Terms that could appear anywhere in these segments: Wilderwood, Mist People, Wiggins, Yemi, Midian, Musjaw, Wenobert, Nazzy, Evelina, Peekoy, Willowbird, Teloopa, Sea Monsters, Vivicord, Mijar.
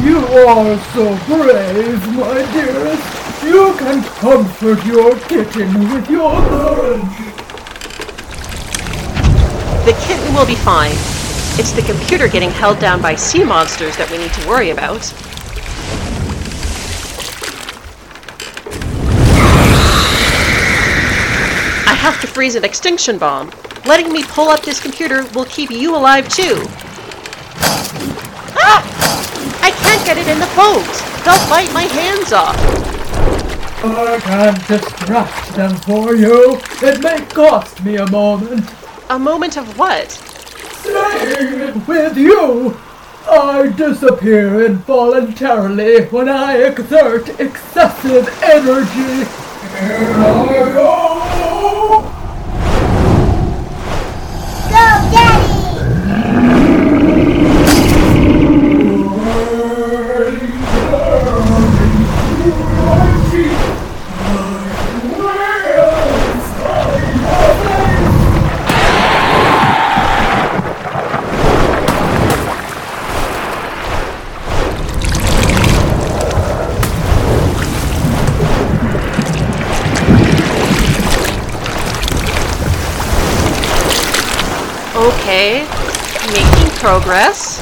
You are so brave, my dearest. You can comfort your kitten with your courage. The kitten will be fine. It's the computer getting held down by sea monsters that we need to worry about. I have to freeze an extinction bomb. Letting me pull up this computer will keep you alive too. I can't get it in the boat! They'll bite my hands off! I can't distract them for you. It may cost me a moment. A moment of what? Staying with you! I disappear involuntarily when I exert excessive energy. Here I go! Go, Daddy! Okay, making progress.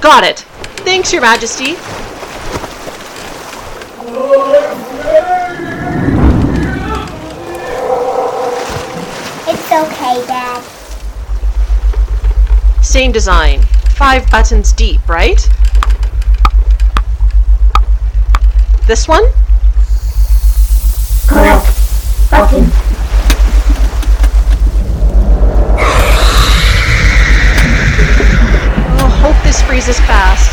Got it. Thanks, Your Majesty. It's okay, Dad. Same design. 5 buttons deep, right? This one? Correct. Button. Oh, hope this freezes fast.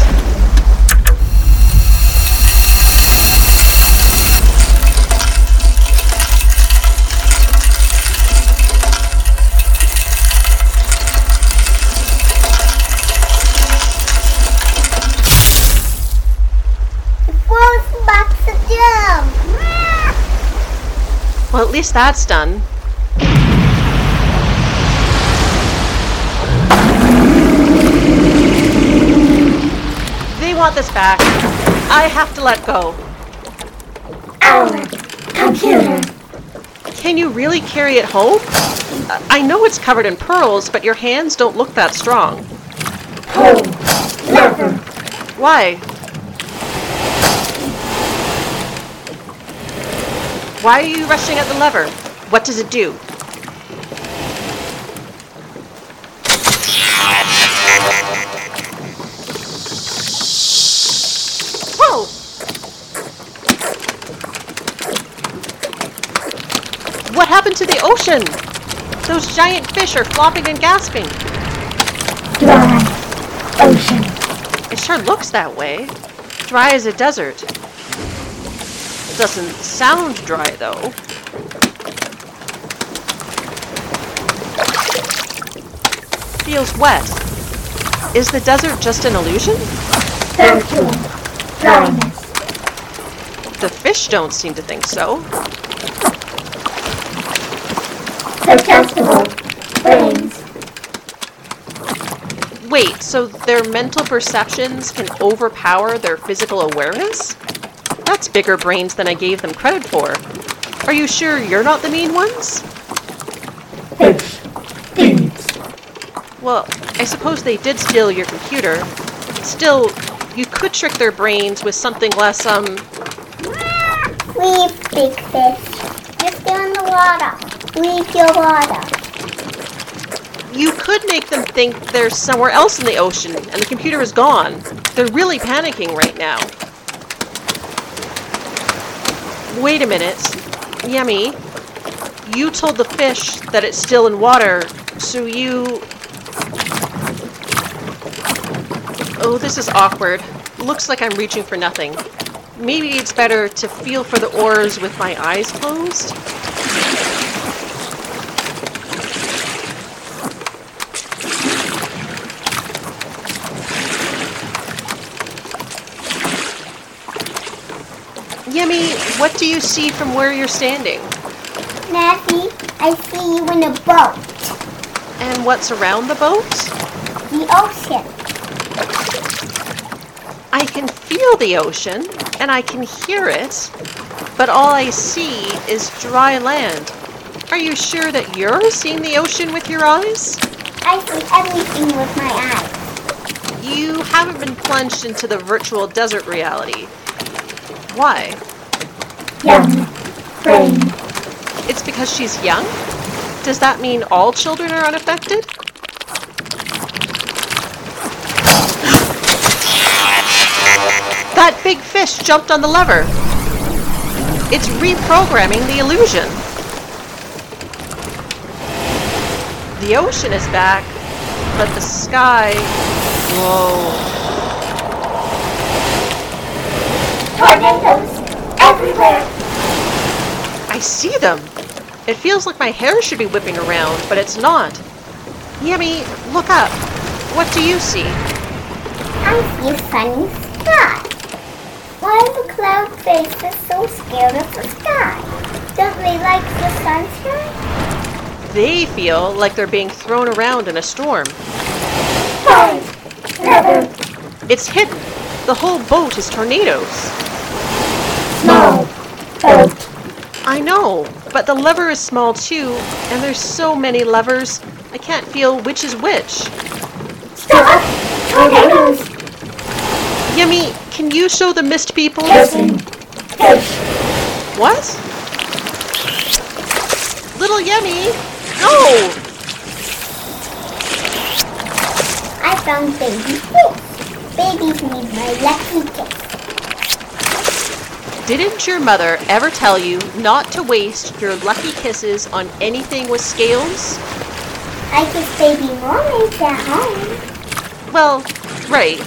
Well, at least that's done. They want this back. I have to let go. Our computer. Can you really carry it home? I know it's covered in pearls, but your hands don't look that strong. Oh, never. Why? Why are you rushing at the lever? What does it do? Whoa! What happened to the ocean? Those giant fish are flopping and gasping. Dry ocean. It sure looks that way. Dry as a desert. Doesn't sound dry though. Feels wet. Is the desert just an illusion? Virtual dryness. The fish don't seem to think so. Suggestible brains. Wait, so their mental perceptions can overpower their physical awareness? That's bigger brains than I gave them credit for. Are you sure you're not the mean ones? Fish. Thieves. Well, I suppose they did steal your computer. Still, you could trick their brains with something less, We big fish. You're still in the water. Leave your water. You could make them think they're somewhere else in the ocean and the computer is gone. They're really panicking right now. Wait a minute, Yemi, you told the fish that it's still in water, so you... Oh, this is awkward. Looks like I'm reaching for nothing. Maybe it's better to feel for the oars with my eyes closed? Yemi, what do you see from where you're standing? Nazzy, I see you in a boat. And what's around the boat? The ocean. I can feel the ocean, and I can hear it, but all I see is dry land. Are you sure that you're seeing the ocean with your eyes? I see everything with my eyes. You haven't been plunged into the virtual desert reality. Why? Young. Brain. It's because she's young? Does that mean all children are unaffected? That big fish jumped on the lever. It's reprogramming the illusion. The ocean is back, but the sky... Whoa. Tornadoes everywhere. I see them. It feels like my hair should be whipping around, but it's not. Yemi, look up. What do you see? I see a sunny sky. Why are the cloud faces so scared of the sky? Don't they like the sunshine? They feel like they're being thrown around in a storm. Thunder. It's hidden. The whole boat is tornadoes. Small boat. I know, but the lever is small too, and there's so many levers, I can't feel which is which. Stop! Tornadoes! Yemi, can you show the Mist People? Listen. What? Little Yemi, no! I found baby fish. Babies need my lucky kiss. Didn't your mother ever tell you not to waste your lucky kisses on anything with scales? I kiss baby mermaids at home. Well, right.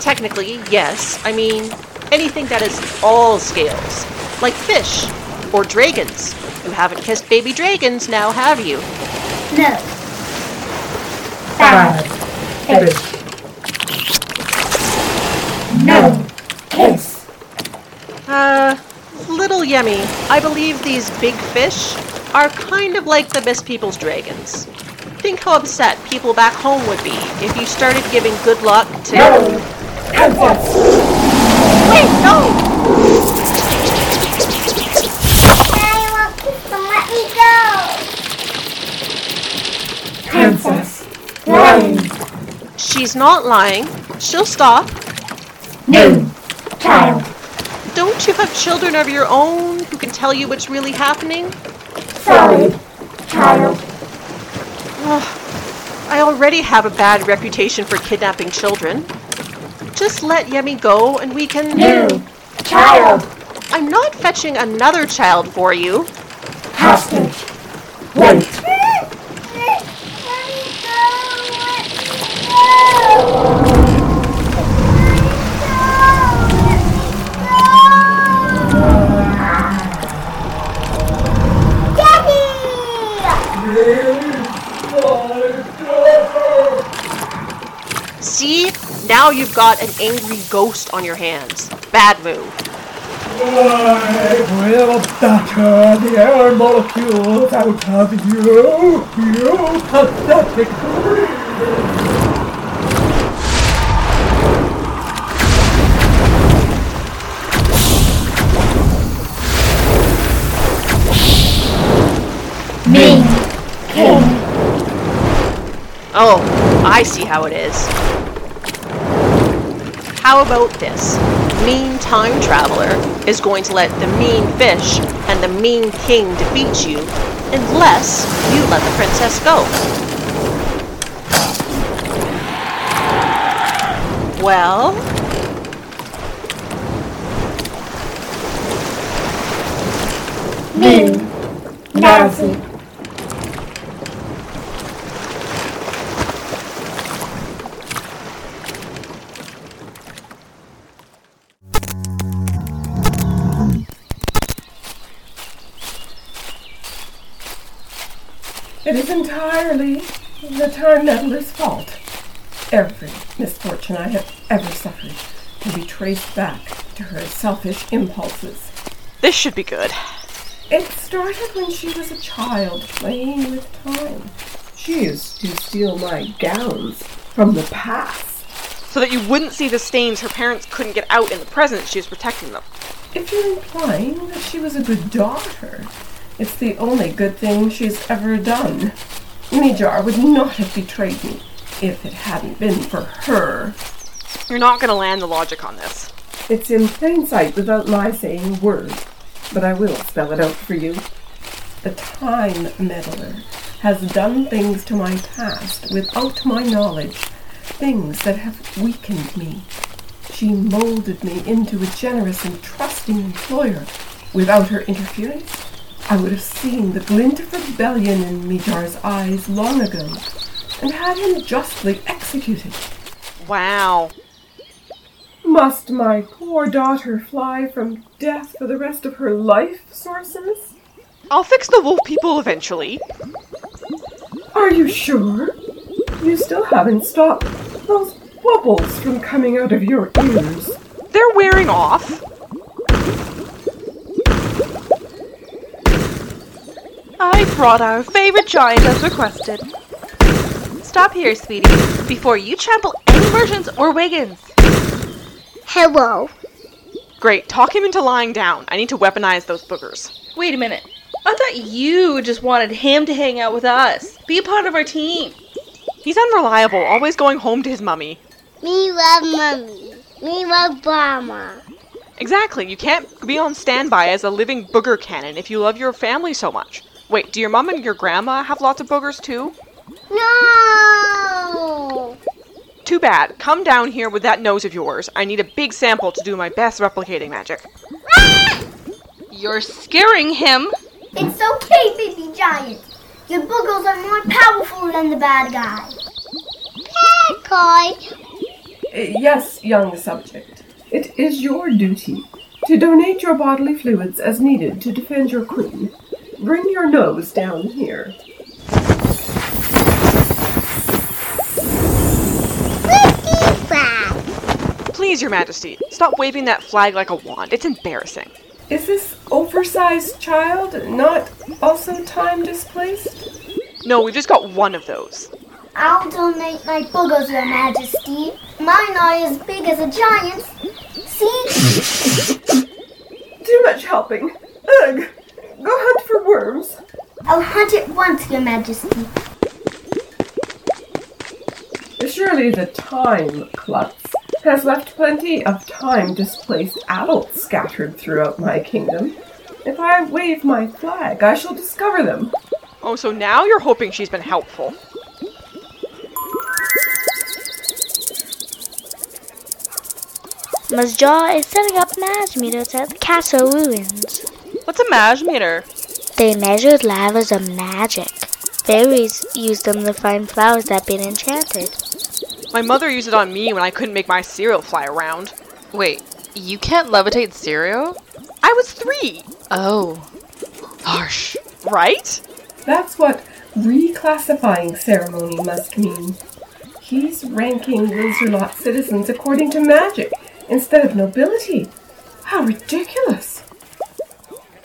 Technically, yes. I mean, anything that is all scales, like fish or dragons. You haven't kissed baby dragons now, have you? No. Bad fish. No kiss. Little Yemi, I believe these big fish are kind of like the Mist People's dragons. Think how upset people back home would be if you started giving good luck to... No. Wait, no! I want to let me go! Princess, lying. She's not lying. She'll stop. No, child. Don't you have children of your own who can tell you what's really happening? Sorry, child. I already have a bad reputation for kidnapping children. Just let Yemi go and we can... New child! I'm not fetching another child for you. Hostage. Wait. Let me go! Daddy! See? Now you've got an angry ghost on your hands. Bad move. I will batter the air molecules out of you pathetic creatures. Me. King. Oh, I see how it is. How about this? Mean time traveler is going to let the mean fish and the mean king defeat you unless you let the princess go. Well? Mean Nazzy. It is entirely the Tornado's fault. Every misfortune I have ever suffered can be traced back to her selfish impulses. This should be good. It started when she was a child, playing with time. She used to steal my gowns from the past. So that you wouldn't see the stains her parents couldn't get out in the present, she was protecting them. If you're implying that she was a good daughter, it's the only good thing she's ever done. Mijar would not have betrayed me if it hadn't been for her. You're not going to land the logic on this. It's in plain sight without my saying a word, but I will spell it out for you. The time meddler has done things to my past without my knowledge, things that have weakened me. She molded me into a generous and trusting employer. Without her interference, I would have seen the glint of rebellion in Mijar's eyes long ago and had him justly executed. Wow. Must my poor daughter fly from death for the rest of her life, sorceress? I'll fix the wolf people eventually. Are you sure? You still haven't stopped those bubbles from coming out of your ears. They're wearing off. I brought our favorite giant as requested. Stop here, sweetie, before you trample any versions or Wiggins. Hello. Great, talk him into lying down. I need to weaponize those boogers. Wait a minute. I thought you just wanted him to hang out with us. Be a part of our team. He's unreliable, always going home to his mummy. Me love mummy. Me love mama. Exactly, you can't be on standby as a living booger cannon if you love your family so much. Wait, do your mom and your grandma have lots of boogers too? No! Too bad. Come down here with that nose of yours. I need a big sample to do my best replicating magic. Ah! You're scaring him. It's okay, baby giant. Your boogers are more powerful than the bad guy. Peekoy! Yes, young subject. It is your duty to donate your bodily fluids as needed to defend your queen. Bring your nose down here. Whiskey flag! Please, Your Majesty, stop waving that flag like a wand. It's embarrassing. Is this oversized child not also time displaced? No, we've just got one of those. I'll donate my boogers, Your Majesty. Mine are as big as a giant's. See? Too much helping. Ugh! Go hunt for worms. I'll hunt it once, Your Majesty. Surely the time klutz has left plenty of time-displaced adults scattered throughout my kingdom. If I wave my flag, I shall discover them. Oh, so now you're hoping she's been helpful. Musjaw is setting up mage meters at the castle ruins. What's a mage meter? They measured levels of magic. Fairies used them to find flowers that had been enchanted. My mother used it on me when I couldn't make my cereal fly around. Wait, you can't levitate cereal? I was 3! Oh. Harsh. Right? That's what reclassifying ceremony must mean. He's ranking Wilderwood citizens according to magic instead of nobility. How ridiculous.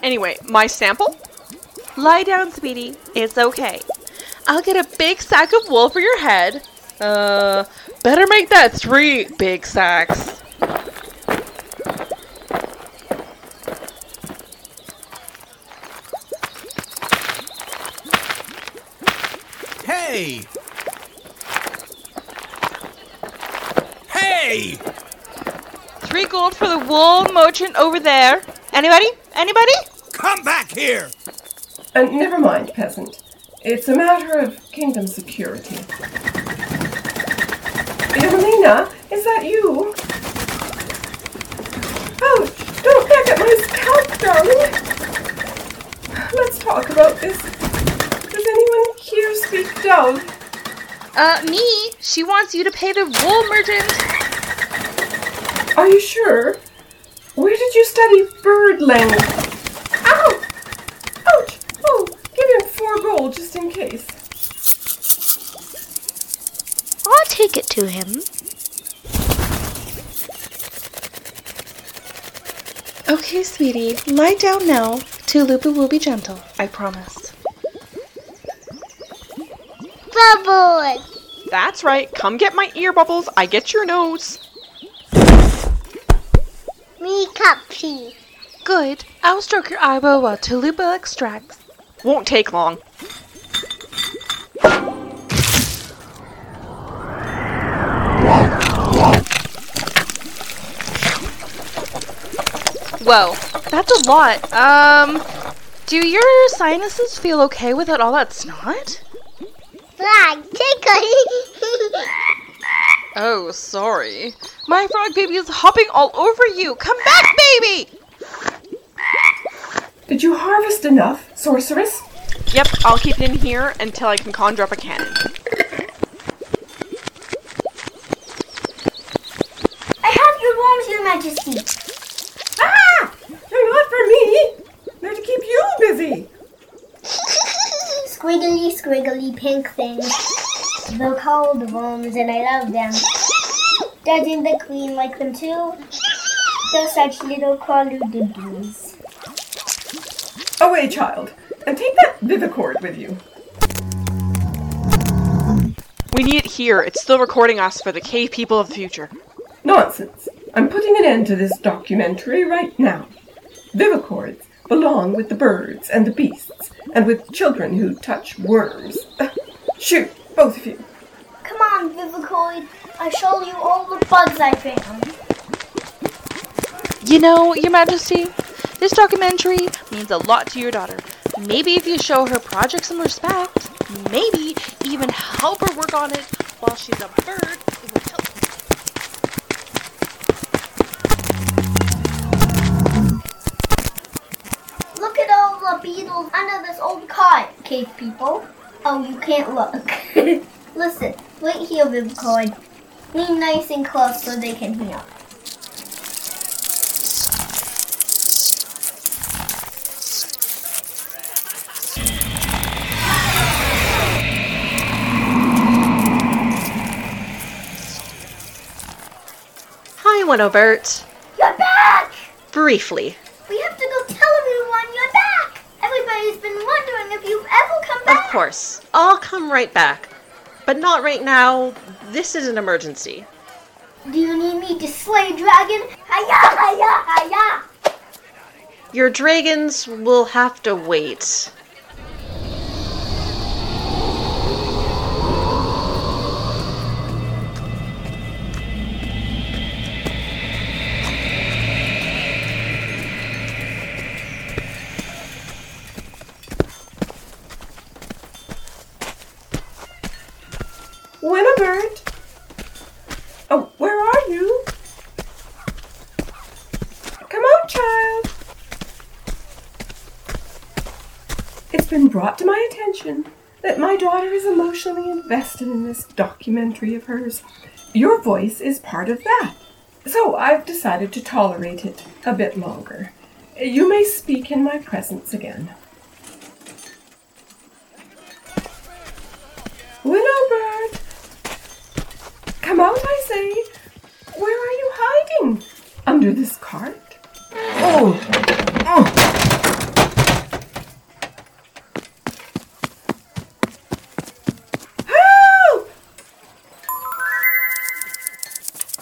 Anyway, my sample? Lie down, sweetie. It's okay. I'll get a big sack of wool for your head. Better make that 3 big sacks. Hey! Hey! 3 gold for the wool merchant over there. Anybody? Anybody? Come back here! And never mind, peasant. It's a matter of kingdom security. Evelina, is that you? Oh, don't back at my scalp, darling. Let's talk about this. Does anyone here speak Dove? Me. She wants you to pay the wool merchant. Are you sure? Where did you study bird language? Just in case. I'll take it to him. Okay, sweetie, lie down now. Teloopa will be gentle, I promise. Bubbles! That's right. Come get my ear bubbles. I get your nose. Me cupsy. Good. I'll stroke your eyeball while Teloopa extracts. Won't take long. Whoa, that's a lot. Do your sinuses feel okay without all that snot? Frog tickle. Oh, sorry. My frog baby is hopping all over you. Come back, baby! Did you harvest enough, sorceress? Yep, I'll keep it in here until I can conjure up a cannon. I have your worms, Your Majesty. Ah! They're not for me! They're to keep you busy! Squiggly, squiggly pink things. They're called worms and I love them. Doesn't the queen like them too? They're such little crawly-doodies. Away, child, and take that Vivicord with you. We need it here. It's still recording us for the cave people of the future. Nonsense. I'm putting an end to this documentary right now. Vivicords belong with the birds and the beasts, and with children who touch worms. Shoot, both of you. Come on, Vivicord. I'll show you all the bugs I found. You know, Your Majesty, this documentary means a lot to your daughter. Maybe if you show her projects some respect, maybe even help her work on it while she's a bird, it will help. Look at all the beetles under this old cot, cave people. Oh, you can't look. Listen, wait here, Vivicord. Lean nice and close so they can hear. Hi, Wenobert. You're back! Briefly. We have to go tell everyone you're back! Everybody's been wondering if you've ever come back! Of course. I'll come right back. But not right now. This is an emergency. Do you need me to slay dragon? Hiya! Hiya! Hiya! Your dragons will have to wait. Willowbird! Oh, where are you? Come out, child! It's been brought to my attention that my daughter is emotionally invested in this documentary of hers. Your voice is part of that, so I've decided to tolerate it a bit longer. You may speak in my presence again. Willowbird! Come out, I say. Where are you hiding? Under this cart? Oh! Help!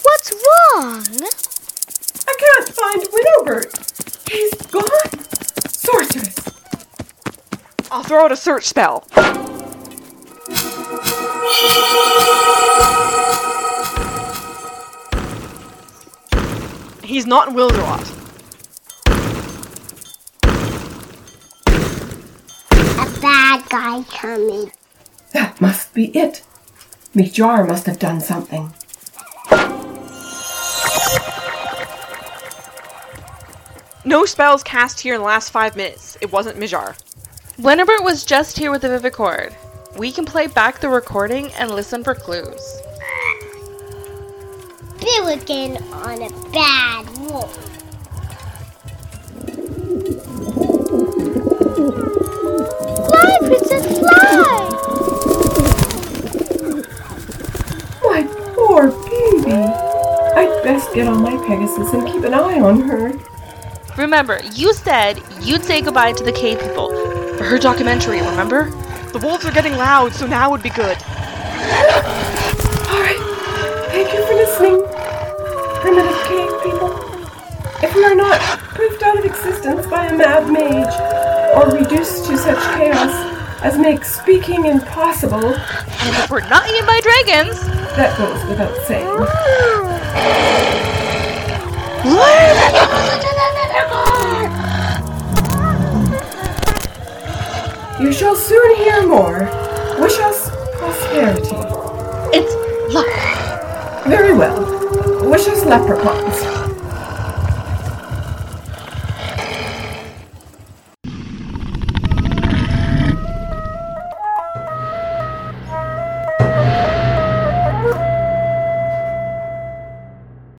What's wrong? I can't find Willowbird. He's gone. Sorceress! I'll throw out a search spell. He's not in Wilderwood. A bad guy coming. That must be it. Mijar must have done something. No spells cast here in the last 5 minutes. It wasn't Mijar. Wenobert was just here with the Vivicord. We can play back the recording and listen for clues. Billigan on a bad wolf. Fly, Princess, fly! My poor baby. I'd best get on my Pegasus and keep an eye on her. Remember, you said you'd say goodbye to the cave people for her documentary, remember? The wolves are getting loud, so now would be good. Alright, thank you for listening, primitive cave people. If we are not poofed out of existence by a mad mage, or reduced to such chaos as makes speaking impossible, and if we're not eaten by dragons, that goes without saying. You shall soon hear more. Wish us prosperity. It's luck. Very well. Wish us leprechauns.